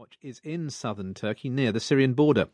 Watch is in southern Turkey near the Syrian border.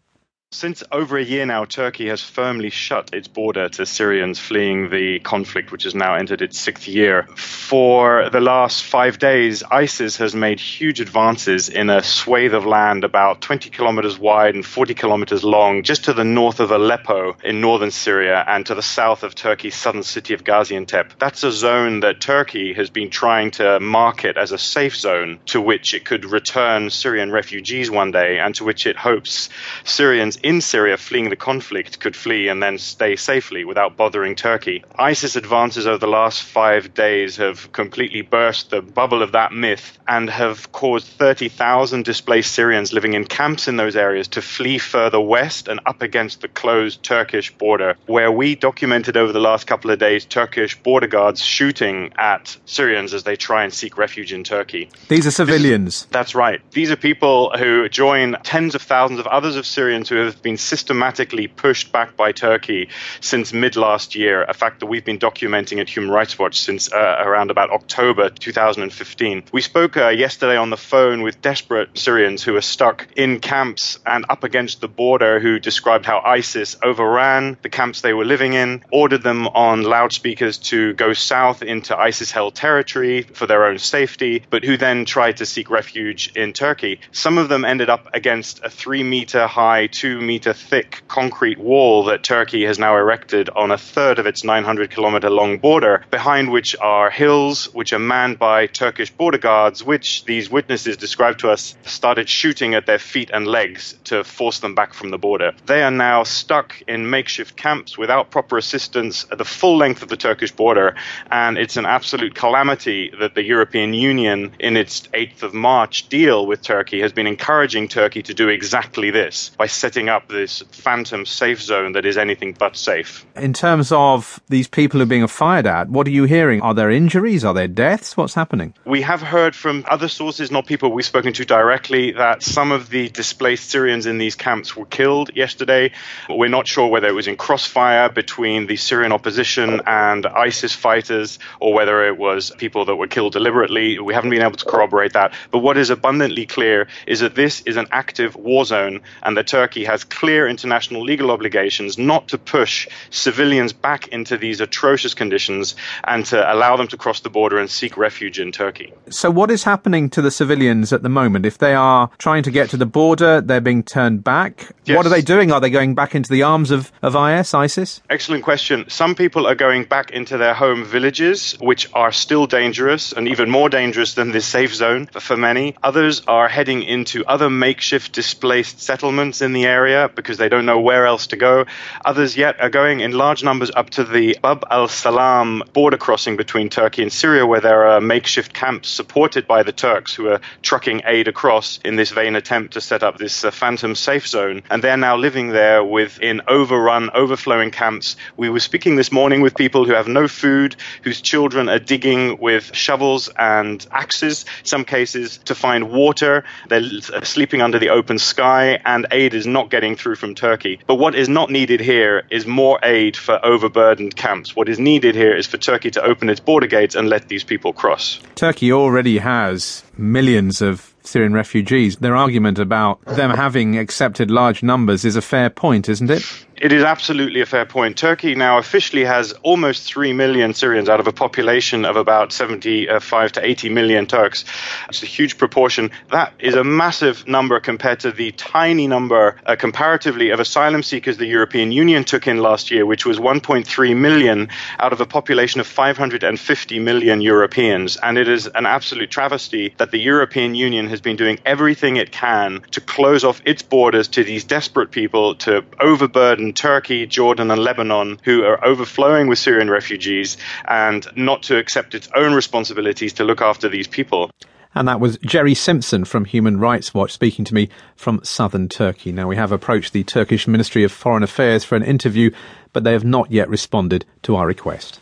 Since over a year now, Turkey has firmly shut its border to Syrians fleeing the conflict, which has now entered its 6th year. For the last 5 days, ISIS has made huge advances in a swathe of land about 20 kilometers wide and 40 kilometers long, just to the north of Aleppo in northern Syria and to the south of Turkey's southern city of Gaziantep. That's a zone that Turkey has been trying to market as a safe zone to which it could return Syrian refugees one day and to which it hopes Syrians in Syria fleeing the conflict could flee and then stay safely without bothering Turkey. ISIS advances over the last 5 days have completely burst the bubble of that myth and have caused 30,000 displaced Syrians living in camps in those areas to flee further west and up against the closed Turkish border, where we documented over the last couple of days Turkish border guards shooting at Syrians as they try and seek refuge in Turkey. These are civilians. That's right. These are people who join tens of thousands of others of Syrians who have been systematically pushed back by Turkey since mid-last year, a fact that we've been documenting at Human Rights Watch since around about October 2015. We spoke yesterday on the phone with desperate Syrians who are stuck in camps and up against the border, who described how ISIS overran the camps they were living in, ordered them on loudspeakers to go south into ISIS-held territory for their own safety, but who then tried to seek refuge in Turkey. Some of them ended up against a 3-meter-high, 2-meter-thick concrete wall that Turkey has now erected on a third of its 900-kilometer-long border, behind which are hills which are manned by Turkish border guards, which these witnesses described to us started shooting at their feet and legs to force them back from the border. They are now stuck in makeshift camps without proper assistance at the full length of the Turkish border, and it's an absolute calamity that the European Union, in its 8th of March deal with Turkey, has been encouraging Turkey to do exactly this by setting up this phantom safe zone that is anything but safe. In terms of these people who are being fired at, what are you hearing? Are there injuries? Are there deaths? What's happening? We have heard from other sources, not people we've spoken to directly, that some of the displaced Syrians in these camps were killed yesterday. We're not sure whether it was in crossfire between the Syrian opposition and ISIS fighters or whether it was people that were killed deliberately. We haven't been able to corroborate that. But what is abundantly clear is that this is an active war zone and that Turkey has clear international legal obligations not to push civilians back into these atrocious conditions and to allow them to cross the border and seek refuge in Turkey. So what is happening to the civilians at the moment? If they are trying to get to the border, they're being turned back. Yes. What are they doing? Are they going back into the arms of ISIS? Excellent question. Some people are going back into their home villages, which are still dangerous and even more dangerous than this safe zone for many. Others are heading into other makeshift displaced settlements in the area because they don't know where else to go. Others yet are going in large numbers up to the Bab al-Salam border crossing between Turkey and Syria, where there are makeshift camps supported by the Turks who are trucking aid across in this vain attempt to set up this phantom safe zone. And they're now living there within overrun, overflowing camps. We were speaking this morning with people who have no food, whose children are digging with shovels and axes, some cases, to find water. They're sleeping under the open sky and aid is not getting through from Turkey. But what is not needed here is more aid for overburdened camps. What is needed here is for Turkey to open its border gates and let these people cross. Turkey already has millions of Syrian refugees. Their argument about them having accepted large numbers is a fair point, isn't it? It is absolutely a fair point. Turkey now officially has almost 3 million Syrians out of a population of about 75 to 80 million Turks. It's a huge proportion. That is a massive number compared to the tiny number, comparatively, of asylum seekers the European Union took in last year, which was 1.3 million out of a population of 550 million Europeans. And it is an absolute travesty that the European Union has been doing everything it can to close off its borders to these desperate people, to overburden Turkey, Jordan and Lebanon, who are overflowing with Syrian refugees, and not to accept its own responsibilities to look after these people. And that was Jerry Simpson from Human Rights Watch speaking to me from southern Turkey. Now, we have approached the Turkish Ministry of Foreign Affairs for an interview, but they have not yet responded to our request.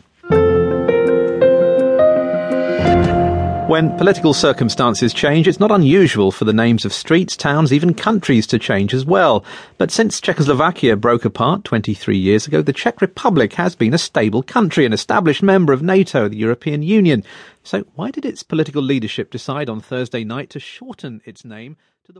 When political circumstances change, it's not unusual for the names of streets, towns, even countries to change as well. But since Czechoslovakia broke apart 23 years ago, the Czech Republic has been a stable country, an established member of NATO, the European Union. So why did its political leadership decide on Thursday night to shorten its name